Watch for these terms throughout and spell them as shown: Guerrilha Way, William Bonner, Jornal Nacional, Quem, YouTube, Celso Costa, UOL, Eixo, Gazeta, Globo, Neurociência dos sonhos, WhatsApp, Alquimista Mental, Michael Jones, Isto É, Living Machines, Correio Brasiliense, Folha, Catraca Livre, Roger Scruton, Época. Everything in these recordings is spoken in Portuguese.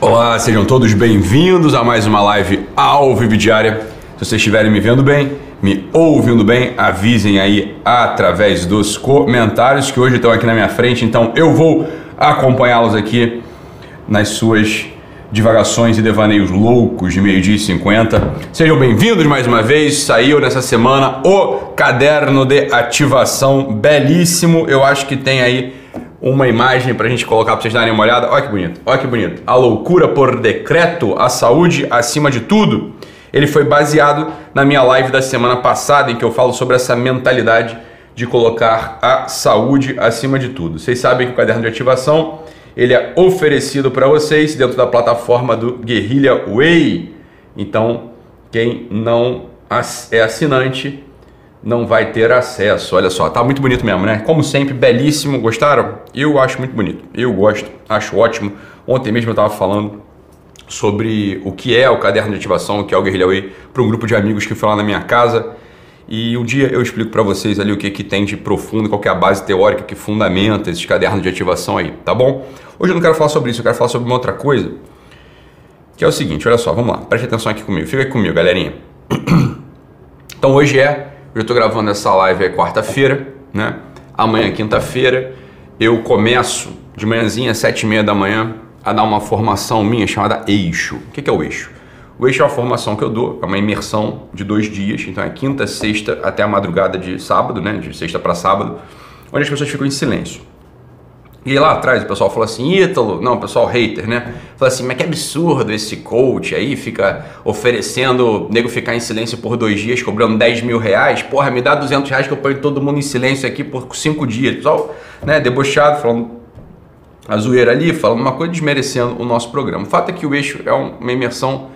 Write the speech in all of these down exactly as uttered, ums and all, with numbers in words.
Olá, sejam todos bem-vindos a mais uma live ao vivo diária. Se vocês estiverem me vendo bem, me ouvindo bem, avisem aí através dos comentários que hoje estão aqui na minha frente, então eu vou acompanhá-los aqui nas suas divagações e devaneios loucos de meio-dia e cinquenta. Sejam bem-vindos mais uma vez. Saiu nessa semana o caderno de ativação, belíssimo. Eu acho que tem aí uma imagem pra gente colocar pra vocês darem uma olhada. Olha que bonito, olha que bonito. A loucura por decreto, a saúde acima de tudo. Ele foi baseado na minha live da semana passada, em que eu falo sobre essa mentalidade de colocar a saúde acima de tudo. Vocês sabem que o caderno de ativação, ele é oferecido para vocês dentro da plataforma do Guerrilha Way. Então, quem não é assinante não vai ter acesso. Olha só, tá muito bonito mesmo, né? Como sempre, belíssimo. Gostaram? Eu acho muito bonito. Eu gosto, acho ótimo. Ontem mesmo eu tava falando sobre o que é o caderno de ativação, o que é o Guerrilha Way, para um grupo de amigos que foi lá na minha casa. E um dia eu explico para vocês ali o que, que tem de profundo, qual que é a base teórica que fundamenta esses cadernos de ativação aí, tá bom? Hoje eu não quero falar sobre isso, eu quero falar sobre uma outra coisa, que é o seguinte, olha só, vamos lá, preste atenção aqui comigo, fica aqui comigo, galerinha. Então hoje é... eu estou gravando essa live aí quarta-feira, né? Amanhã, quinta-feira, eu começo de manhãzinha, sete e meia da manhã, a dar uma formação minha chamada Eixo. O que é o Eixo? O Eixo é uma formação que eu dou, é uma imersão de dois dias, então é quinta, sexta até a madrugada de sábado, né? De sexta para sábado, onde as pessoas ficam em silêncio. E lá atrás o pessoal falou assim, Ítalo, não, o pessoal hater, né? Fala assim, mas que absurdo esse coach aí, fica oferecendo, nego ficar em silêncio por dois dias, cobrando dez mil reais, porra, me dá duzentos reais que eu ponho todo mundo em silêncio aqui por cinco dias. O pessoal, né, debochado, falando a zoeira ali, falando uma coisa, desmerecendo o nosso programa. O fato é que o Eixo é uma imersão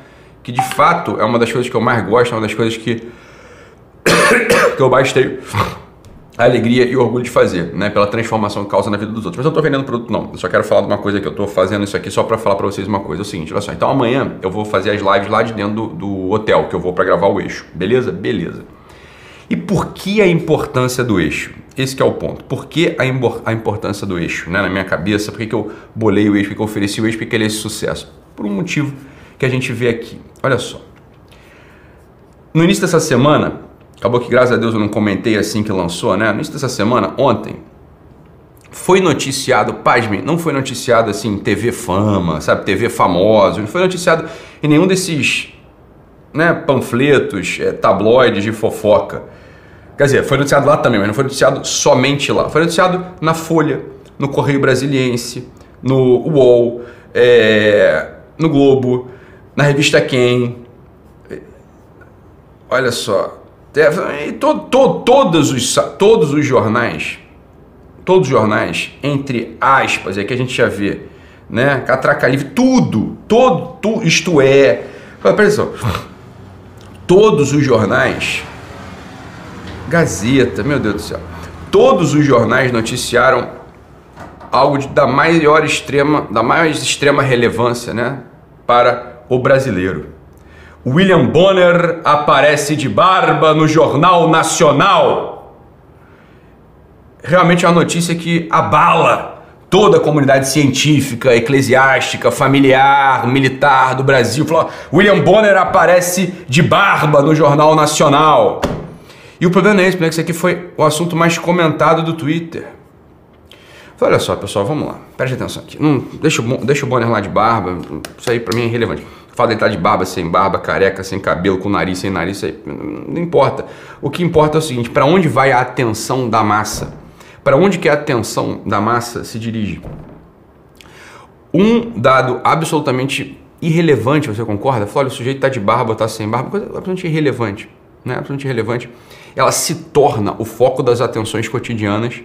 que, de fato, é uma das coisas que eu mais gosto, é uma das coisas que, que eu mais tenho a alegria e o orgulho de fazer, né? Pela transformação que causa na vida dos outros. Mas eu não tô vendendo produto, não. Eu só quero falar de uma coisa que eu tô fazendo isso aqui só para falar para vocês uma coisa. É o seguinte, olha só. Então amanhã eu vou fazer as lives lá de dentro do, do hotel que eu vou para gravar o Eixo. Beleza? Beleza. E por que a importância do Eixo? Esse que é o ponto. Por que a, a importância do Eixo, né? Na minha cabeça, por que, que eu bolei o Eixo, por que eu ofereci o Eixo, por que ele é esse sucesso? Por um motivo que a gente vê aqui. Olha só. No início dessa semana... acabou que, graças a Deus, eu não comentei assim que lançou, né? No início dessa semana, ontem, foi noticiado, pasme, não foi noticiado assim, T V Fama, sabe? T V Famoso, não foi noticiado em nenhum desses, né, panfletos, é, tabloides de fofoca. Quer dizer, foi noticiado lá também, mas não foi noticiado somente lá. Foi noticiado na Folha, no Correio Brasiliense, no U O L, é, no Globo, na revista Quem. Olha só... E to, to, todos, os, todos os jornais, todos os jornais, entre aspas, é que a gente já vê, né? Catraca Livre, tudo, todo, tu, Isto É. Presta atenção, todos os jornais, Gazeta, meu Deus do céu, todos os jornais noticiaram algo de, da maior extrema, da mais extrema relevância, né? Para o brasileiro. William Bonner aparece de barba no Jornal Nacional. Realmente é uma notícia que abala toda a comunidade científica, eclesiástica, familiar, militar do Brasil. William Bonner aparece de barba no Jornal Nacional. E o problema é esse, porque isso aqui foi o assunto mais comentado do Twitter. Olha só, pessoal, vamos lá. Preste atenção aqui. Não, deixa, o, deixa o Bonner lá de barba. Isso aí pra mim é irrelevante. Fala de estar de barba, sem barba, careca, sem cabelo, com nariz, sem nariz, isso aí não importa. O que importa é o seguinte, para onde vai a atenção da massa? Para onde que a atenção da massa se dirige? Um dado absolutamente irrelevante, você concorda? Fala, olha, o sujeito está de barba, está sem barba, coisa absolutamente irrelevante, né? Absolutamente irrelevante. Ela se torna o foco das atenções cotidianas,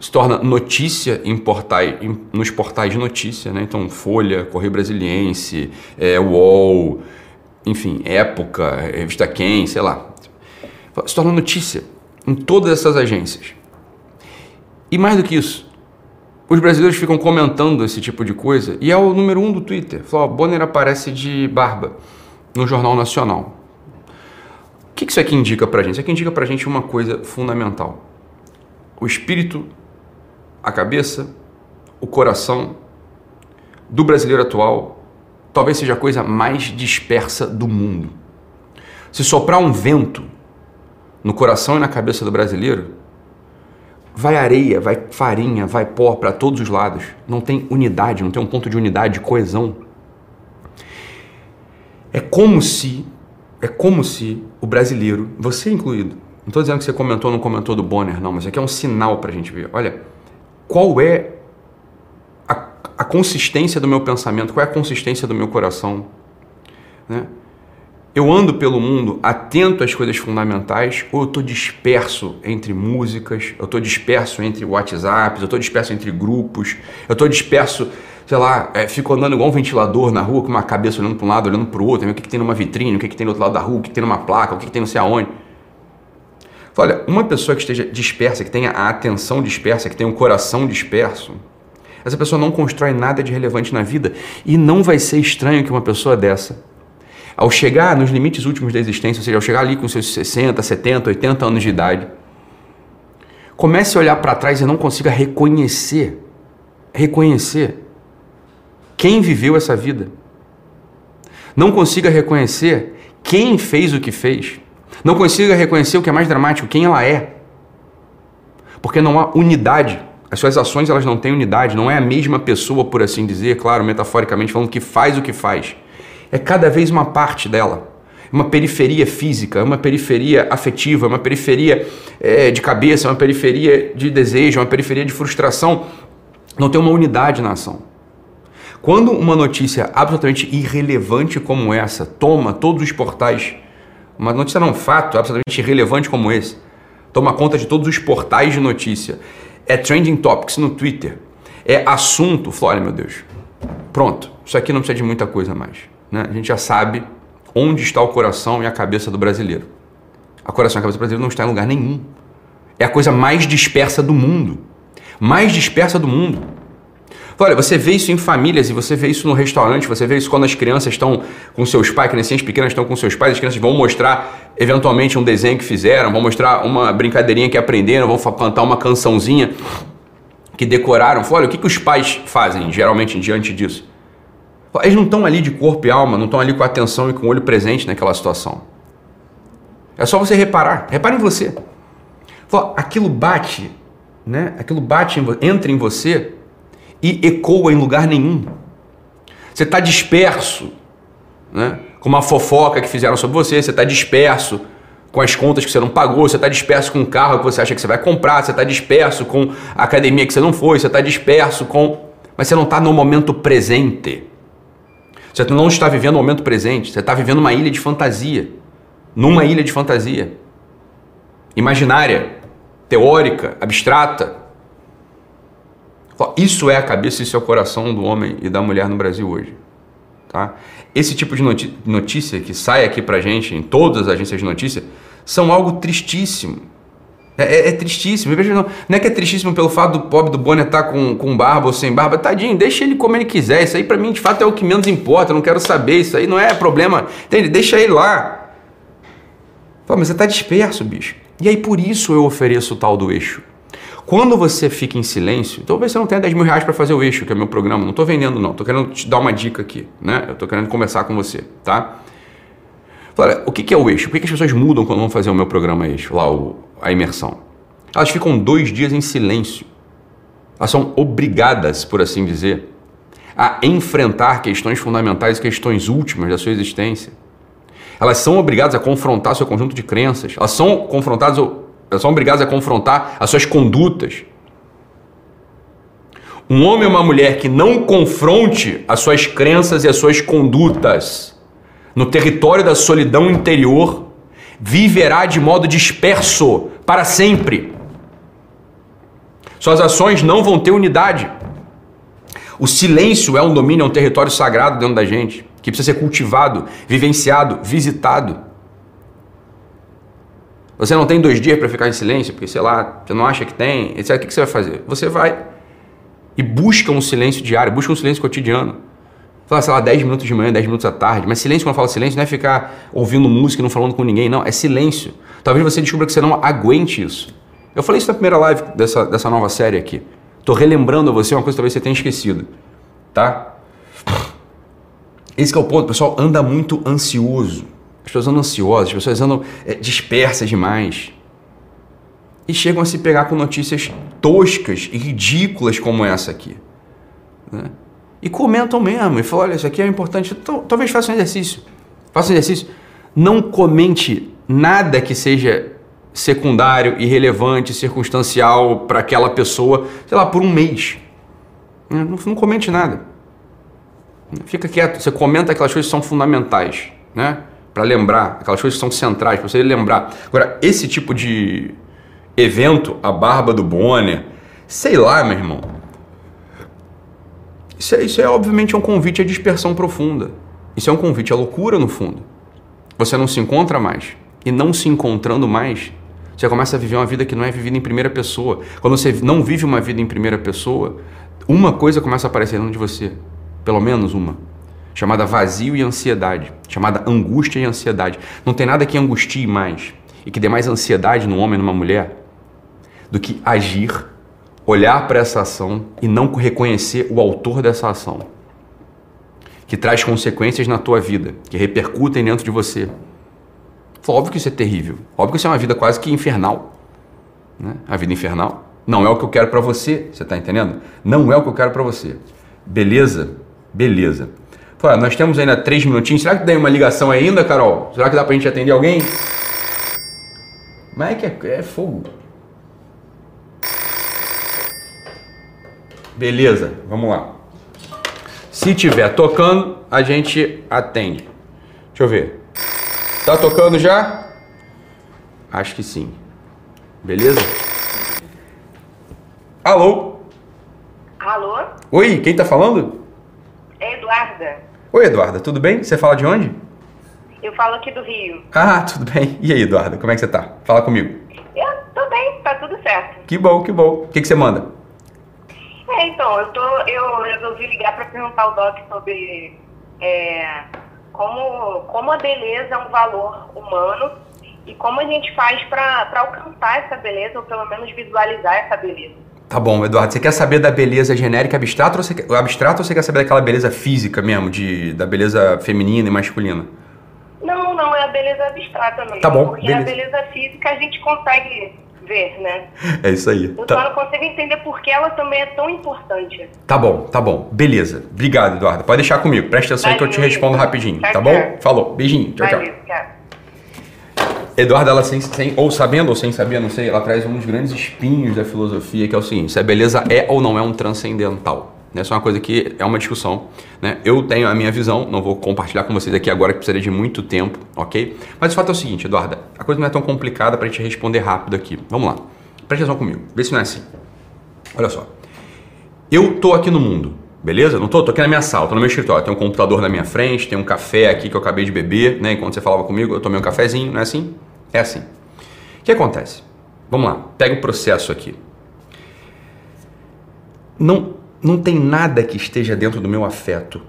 se torna notícia em portais, em, nos portais de notícia, né? Então, Folha, Correio Brasiliense, é, U O L, enfim, Época, Revista Quem, sei lá. Se torna notícia em todas essas agências. E mais do que isso, os brasileiros ficam comentando esse tipo de coisa e é o número um do Twitter. Fala, ó, Bonner aparece de barba no Jornal Nacional. O que isso aqui indica pra gente? Isso aqui indica pra gente uma coisa fundamental. O espírito... a cabeça, o coração, do brasileiro atual talvez seja a coisa mais dispersa do mundo. Se soprar um vento no coração e na cabeça do brasileiro, vai areia, vai farinha, vai pó para todos os lados. Não tem unidade, não tem um ponto de unidade, de coesão. É como se, é como se o brasileiro, você incluído, não estou dizendo que você comentou ou não comentou do Bonner, não, mas aqui é um sinal para a gente ver. Olha, qual é a, a consistência do meu pensamento, qual é a consistência do meu coração, né? Eu ando pelo mundo atento às coisas fundamentais ou eu estou disperso entre músicas, eu estou disperso entre WhatsApps, eu estou disperso entre grupos, eu estou disperso, sei lá, é, fico andando igual um ventilador na rua, com uma cabeça olhando para um lado, olhando para o outro, o que, que tem numa vitrine, o que, que tem do outro lado da rua, o que, que tem numa placa, o que, que tem não sei aonde. Olha, uma pessoa que esteja dispersa, que tenha a atenção dispersa, que tenha um coração disperso, essa pessoa não constrói nada de relevante na vida e não vai ser estranho que uma pessoa dessa, ao chegar nos limites últimos da existência, ou seja, ao chegar ali com seus sessenta, setenta, oitenta anos de idade, comece a olhar para trás e não consiga reconhecer, reconhecer quem viveu essa vida. Não consiga reconhecer quem fez o que fez. Não consiga reconhecer o que é mais dramático, quem ela é. Porque não há unidade. As suas ações, elas não têm unidade. Não é a mesma pessoa, por assim dizer, claro, metaforicamente, falando que faz o que faz. É cada vez uma parte dela, uma periferia física, uma periferia afetiva, uma periferia é, de cabeça, uma periferia de desejo, uma periferia de frustração. Não tem uma unidade na ação. Quando uma notícia absolutamente irrelevante como essa toma todos os portais, uma notícia não, um fato absolutamente irrelevante como esse, toma conta de todos os portais de notícia, é trending topics no Twitter, é assunto, Flória, meu Deus, pronto, isso aqui não precisa de muita coisa mais. A gente já sabe onde está o coração e a cabeça do brasileiro. O coração e a cabeça do brasileiro não está em lugar nenhum. É a coisa mais dispersa do mundo. Mais dispersa do mundo. Olha, você vê isso em famílias e você vê isso no restaurante, você vê isso quando as crianças estão com seus pais, criancinhas pequenas estão com seus pais, as crianças vão mostrar eventualmente um desenho que fizeram, vão mostrar uma brincadeirinha que aprenderam, vão cantar uma cançãozinha que decoraram. Olha, o que, que os pais fazem geralmente diante disso? Eles não estão ali de corpo e alma, não estão ali com a atenção e com o olho presente naquela situação. É só você reparar. Repare em você. Aquilo bate, né? Aquilo bate, entra em você e ecoa em lugar nenhum. Você está disperso, né? Com uma fofoca que fizeram sobre você, você está disperso com as contas que você não pagou, você está disperso com o carro que você acha que você vai comprar, você está disperso com a academia que você não foi, você está disperso com... Mas você não está no momento presente. Você não está vivendo o momento presente, você está vivendo uma ilha de fantasia, numa ilha de fantasia, imaginária, teórica, abstrata. Isso é a cabeça e isso é o coração do homem e da mulher no Brasil hoje. Tá? Esse tipo de notícia que sai aqui pra gente, em todas as agências de notícia, são algo tristíssimo. É, é, é tristíssimo. Não, não é que é tristíssimo pelo fato do pobre do Bonner estar com, com barba ou sem barba. Tadinho, deixa ele como ele quiser. Isso aí pra mim de fato é o que menos importa. Eu não quero saber. Isso aí não é problema. Entende? Deixa ele lá. Pô, mas você tá disperso, bicho. E aí por isso eu ofereço o tal do eixo. Quando você fica em silêncio, talvez você não tenha dez mil reais pra fazer o eixo, que é meu programa. Não tô vendendo, não. Tô querendo te dar uma dica aqui, né? Eu tô querendo conversar com você, tá? Olha, o que, que é o eixo? Por que, que as pessoas mudam quando vão fazer o meu programa eixo, lá o, a imersão? Elas ficam dois dias em silêncio. Elas são obrigadas, por assim dizer, a enfrentar questões fundamentais, questões últimas da sua existência. Elas são obrigadas a confrontar seu conjunto de crenças. Elas são confrontadas, elas são obrigadas a confrontar as suas condutas. Um homem ou uma mulher que não confronte as suas crenças e as suas condutas no território da solidão interior, viverá de modo disperso para sempre. Suas ações não vão ter unidade. O silêncio é um domínio, é um território sagrado dentro da gente, que precisa ser cultivado, vivenciado, visitado. Você não tem dois dias para ficar em silêncio, porque, sei lá, você não acha que tem, etcétera. O que você vai fazer? Você vai e busca um silêncio diário, busca um silêncio cotidiano. Fala, sei lá, dez minutos de manhã, dez minutos à tarde. Mas silêncio, quando eu falo silêncio, não é ficar ouvindo música e não falando com ninguém, não. É silêncio. Talvez você descubra que você não aguente isso. Eu falei isso na primeira live dessa, dessa nova série aqui. Tô relembrando a você uma coisa que talvez você tenha esquecido, tá? Esse que é o ponto, o pessoal anda muito ansioso. As pessoas andam ansiosas, as pessoas andam é, dispersas demais. E chegam a se pegar com notícias toscas e ridículas como essa aqui. Né? E comentam mesmo, e falam, olha, isso aqui é importante. Talvez faça um exercício. Faça um exercício. Não comente nada que seja secundário, irrelevante, circunstancial para aquela pessoa, sei lá, por um mês. Não, não comente nada. Fica quieto. Você comenta aquelas coisas que são fundamentais, né? Para lembrar, aquelas coisas que são centrais, para você lembrar. Agora, esse tipo de evento, a barba do Bonner, sei lá, meu irmão. Isso é, isso é obviamente um convite à dispersão profunda. Isso é um convite à loucura, no fundo. Você não se encontra mais. E não se encontrando mais, você começa a viver uma vida que não é vivida em primeira pessoa. Quando você não vive uma vida em primeira pessoa, uma coisa começa a aparecer dentro de você. Pelo menos uma. Chamada vazio e ansiedade. Chamada angústia e ansiedade. Não tem nada que angustie mais e que dê mais ansiedade num homem e numa mulher do que agir, olhar para essa ação e não reconhecer o autor dessa ação, que traz consequências na tua vida, que repercutem dentro de você. Óbvio que isso é terrível. Óbvio que isso é uma vida quase que infernal. Né? A vida infernal não é o que eu quero para você, você tá entendendo? Não é o que eu quero para você. Beleza? Beleza. Olha, nós temos ainda três minutinhos. Será que tem uma ligação ainda, Carol? Será que dá pra gente atender alguém? Mike é, é fogo. Beleza, vamos lá. Se tiver tocando, a gente atende. Deixa eu ver. Tá tocando já? Acho que sim. Beleza? Alô? Alô? Oi, quem tá falando? É Eduarda. Oi, Eduarda, tudo bem? Você fala de onde? Eu falo aqui do Rio. Ah, tudo bem. E aí, Eduarda, como é que você tá? Fala comigo. Eu tô bem, tá tudo certo. Que bom, que bom. O que que você manda? É, então, eu, tô, eu resolvi ligar pra perguntar ao Doc sobre... É... Como, como a beleza é um valor humano e como a gente faz para alcançar essa beleza, ou pelo menos visualizar essa beleza. Tá bom, Eduardo. Você quer saber da beleza genérica abstrata ou você, abstrata, ou você quer saber daquela beleza física mesmo, de, da beleza feminina e masculina? Não, não. É a beleza abstrata mesmo. Tá bom, porque beleza. A beleza física a gente consegue ver, né? É isso aí. Eu tá. só não consigo entender por que ela também é tão importante. Tá bom, tá bom. Beleza. Obrigado, Eduardo. Pode deixar comigo. Presta atenção. Valeu, que eu te respondo rapidinho, tá, tá bom? Cara. Falou. Beijinho. Tchau, Valeu, tchau. Cara. Eduardo, ela sem, sem, ou sabendo ou sem saber, não sei, ela traz um dos grandes espinhos da filosofia, que é o seguinte: se a beleza é ou não é um transcendental. Né? Isso é uma coisa que é uma discussão. Né? Eu tenho a minha visão, não vou compartilhar com vocês aqui agora, que precisaria de muito tempo, ok? Mas o fato é o seguinte, Eduarda, a coisa não é tão complicada para a gente responder rápido aqui. Vamos lá, presta atenção comigo, vê se não é assim. Olha só, eu tô aqui no mundo, beleza? Não tô? Tô aqui na minha sala, tô no meu escritório, tem um computador na minha frente, tem um café aqui que eu acabei de beber, né? Enquanto você falava comigo, eu tomei um cafezinho, não é assim? É assim. O que acontece? Vamos lá, pega o processo aqui. Não... Não tem nada que esteja dentro do meu afeto.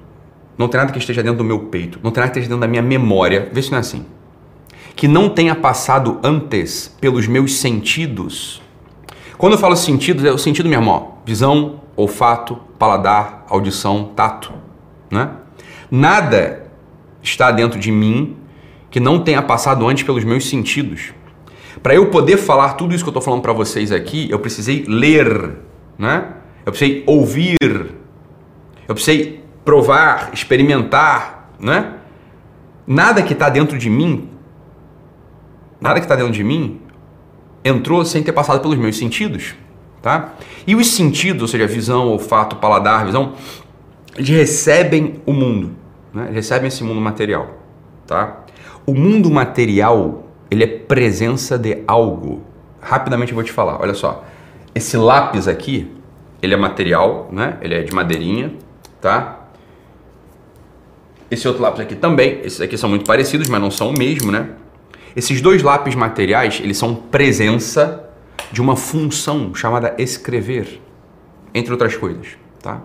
Não tem nada que esteja dentro do meu peito. Não tem nada que esteja dentro da minha memória. Vê se não é assim. Que não tenha passado antes pelos meus sentidos. Quando eu falo sentidos, é o sentido mesmo, ó. Visão, olfato, paladar, audição, tato. Né? Nada está dentro de mim que não tenha passado antes pelos meus sentidos. Para eu poder falar tudo isso que eu estou falando para vocês aqui, eu precisei ler, né? Eu precisei ouvir, eu precisei provar, experimentar, né? Nada que está dentro de mim, nada que está dentro de mim, entrou sem ter passado pelos meus sentidos, tá? E os sentidos, ou seja, visão, olfato, paladar, visão, eles recebem o mundo, né? Eles recebem esse mundo material, tá? O mundo material, ele é presença de algo. Rapidamente eu vou te falar, olha só, esse lápis aqui, ele é material, né? Ele é de madeirinha, tá? Esse outro lápis aqui também. Esses aqui são muito parecidos, mas não são o mesmo, né? Esses dois lápis materiais, eles são presença de uma função chamada escrever, entre outras coisas, tá?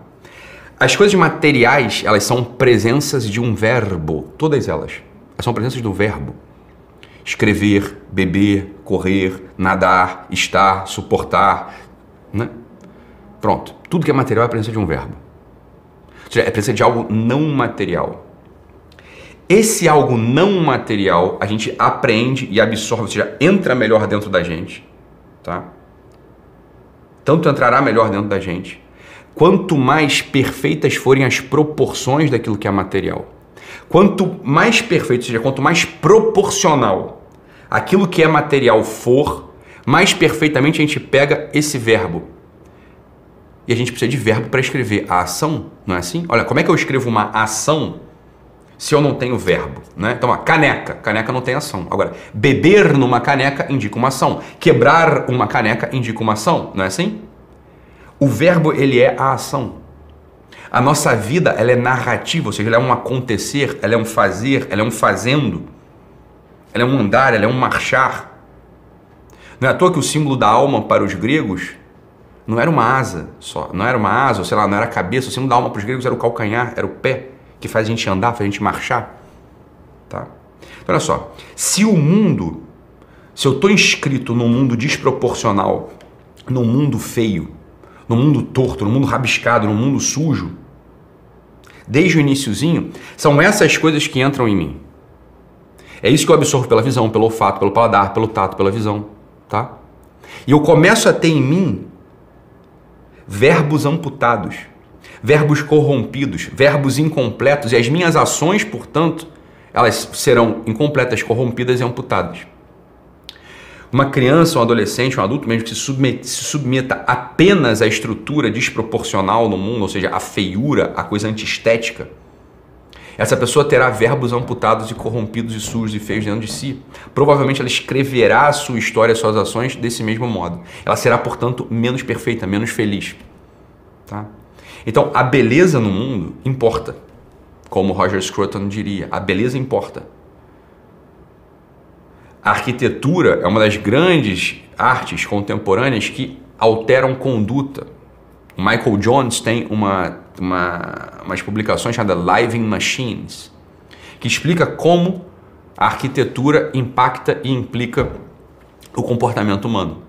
As coisas materiais, elas são presenças de um verbo, todas elas. Elas são presenças do verbo. Escrever, beber, correr, nadar, estar, suportar, né? Pronto. Tudo que é material é a presença de um verbo. Ou seja, é a presença de algo não material. Esse algo não material a gente aprende e absorve, ou seja, entra melhor dentro da gente, tá? Tanto entrará melhor dentro da gente, quanto mais perfeitas forem as proporções daquilo que é material. Quanto mais perfeito, ou seja, quanto mais proporcional aquilo que é material for, mais perfeitamente a gente pega esse verbo. E a gente precisa de verbo para escrever a ação, não é assim? Olha, como é que eu escrevo uma ação se eu não tenho verbo, né? Então, a caneca, caneca não tem ação. Agora, beber numa caneca indica uma ação. Quebrar uma caneca indica uma ação, não é assim? O verbo, ele é a ação. A nossa vida, ela é narrativa, ou seja, ela é um acontecer, ela é um fazer, ela é um fazendo, ela é um andar, ela é um marchar. Não é à toa que o símbolo da alma para os gregos não era uma asa só, não era uma asa, ou sei lá, não era a cabeça, o símbolo da alma para os gregos era o calcanhar, era o pé, que faz a gente andar, faz a gente marchar, tá? Então, olha só, se o mundo, se eu estou inscrito num mundo desproporcional, num mundo feio, no mundo torto, no mundo rabiscado, no mundo sujo, desde o iniciozinho, são essas coisas que entram em mim. É isso que eu absorvo pela visão, pelo olfato, pelo paladar, pelo tato, pela visão, tá? E eu começo a ter em mim verbos amputados, verbos corrompidos, verbos incompletos, e as minhas ações, portanto, elas serão incompletas, corrompidas e amputadas. Uma criança, um adolescente, um adulto mesmo que se submeta, se submeta apenas à estrutura desproporcional no mundo, ou seja, à feiura, à coisa antiestética, essa pessoa terá verbos amputados e corrompidos e sujos e feios dentro de si. Provavelmente ela escreverá a sua história, suas ações desse mesmo modo. Ela será, portanto, menos perfeita, menos feliz. Tá? Então, a beleza no mundo importa. Como Roger Scruton diria, a beleza importa. A arquitetura é uma das grandes artes contemporâneas que alteram conduta. O Michael Jones tem uma, uma, umas publicações chamadas Living Machines, que explica como a arquitetura impacta e implica o comportamento humano.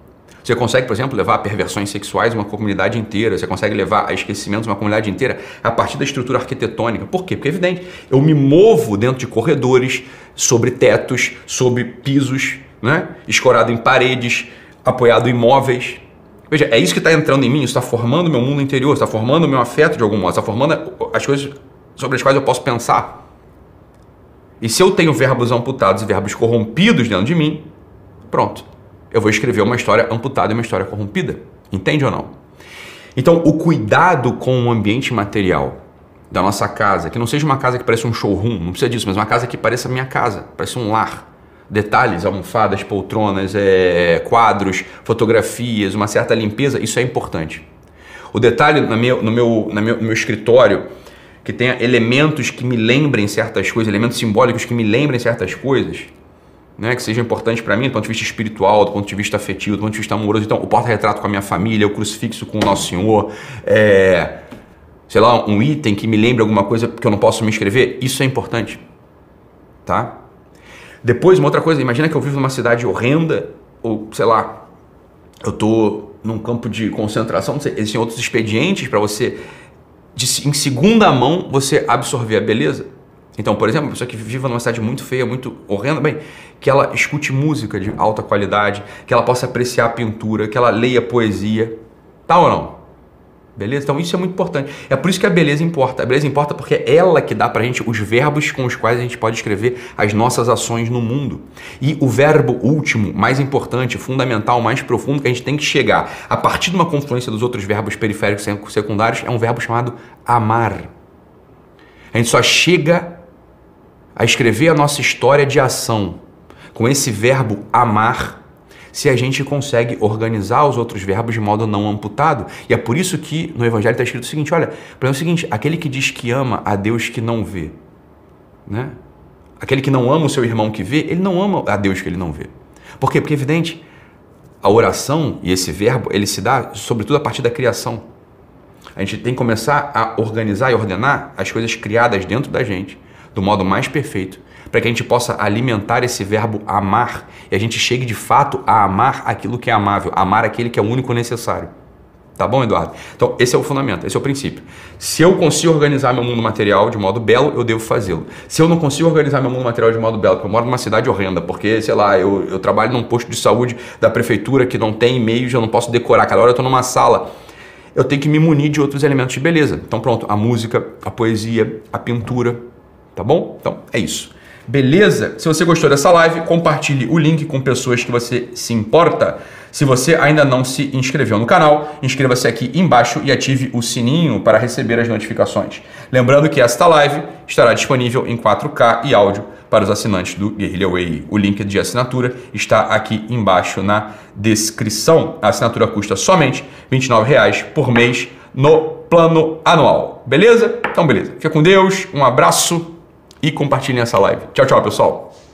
Você consegue, por exemplo, levar a perversões sexuais uma comunidade inteira, você consegue levar a esquecimentos uma comunidade inteira a partir da estrutura arquitetônica. Por quê? Porque é evidente, eu me movo dentro de corredores, sobre tetos, sobre pisos, né? Escorado em paredes, apoiado em móveis. Veja, é isso que está entrando em mim, isso está formando o meu mundo interior, está formando o meu afeto de algum modo, está formando as coisas sobre as quais eu posso pensar. E se eu tenho verbos amputados e verbos corrompidos dentro de mim, pronto. Eu vou escrever uma história amputada e uma história corrompida. Entende ou não? Então, o cuidado com o ambiente material da nossa casa, que não seja uma casa que pareça um showroom, não precisa disso, mas uma casa que pareça minha casa, pareça um lar. Detalhes, almofadas, poltronas, é, quadros, fotografias, uma certa limpeza, isso é importante. O detalhe no meu, no meu, no meu, no meu escritório, que tenha elementos que me lembrem certas coisas, elementos simbólicos que me lembrem certas coisas, né, que seja importante para mim do ponto de vista espiritual, do ponto de vista afetivo, do ponto de vista amoroso. Então, o porta-retrato com a minha família, o crucifixo com o Nosso Senhor, é, sei lá, um item que me lembre alguma coisa que eu não posso me escrever, isso é importante, tá? Depois, uma outra coisa, imagina que eu vivo numa cidade horrenda, ou sei lá, eu tô num campo de concentração, não sei, existem outros expedientes para você, de, em segunda mão, você absorver a beleza. Então, por exemplo, uma pessoa que viva numa cidade muito feia, muito horrenda, bem, que ela escute música de alta qualidade, que ela possa apreciar a pintura, que ela leia poesia, tá ou não? Beleza? Então isso é muito importante. É por isso que a beleza importa. A beleza importa porque é ela que dá pra gente os verbos com os quais a gente pode escrever as nossas ações no mundo. E o verbo último, mais importante, fundamental, mais profundo, que a gente tem que chegar a partir de uma confluência dos outros verbos periféricos e secundários, é um verbo chamado amar. A gente só chega a escrever a nossa história de ação com esse verbo amar, se a gente consegue organizar os outros verbos de modo não amputado. E é por isso que no Evangelho está escrito o seguinte, olha, para é o seguinte, aquele que diz que ama a Deus que não vê, né? Aquele que não ama o seu irmão que vê, ele não ama a Deus que ele não vê. Por quê? Porque, evidente, a oração e esse verbo, ele se dá sobretudo a partir da criação. A gente tem que começar a organizar e ordenar as coisas criadas dentro da gente, do modo mais perfeito, para que a gente possa alimentar esse verbo amar e a gente chegue de fato a amar aquilo que é amável, amar aquele que é o único necessário. Tá bom, Eduardo? Então, esse é o fundamento, esse é o princípio. Se eu consigo organizar meu mundo material de modo belo, eu devo fazê-lo. Se eu não consigo organizar meu mundo material de modo belo, porque eu moro numa cidade horrenda, porque, sei lá, eu, eu trabalho num posto de saúde da prefeitura que não tem e-mails, eu não posso decorar, cada hora eu tô numa sala, eu tenho que me munir de outros elementos de beleza. Então, pronto, a música, a poesia, a pintura, tá bom? Então, é isso. Beleza? Se você gostou dessa live, compartilhe o link com pessoas que você se importa. Se você ainda não se inscreveu no canal, inscreva-se aqui embaixo e ative o sininho para receber as notificações. Lembrando que esta live estará disponível em quatro K e áudio para os assinantes do Guerrilha Way. O link de assinatura está aqui embaixo na descrição. A assinatura custa somente vinte e nove reais por mês no plano anual. Beleza? Então beleza. Fica com Deus, um abraço. E compartilhem essa live. Tchau, tchau, pessoal!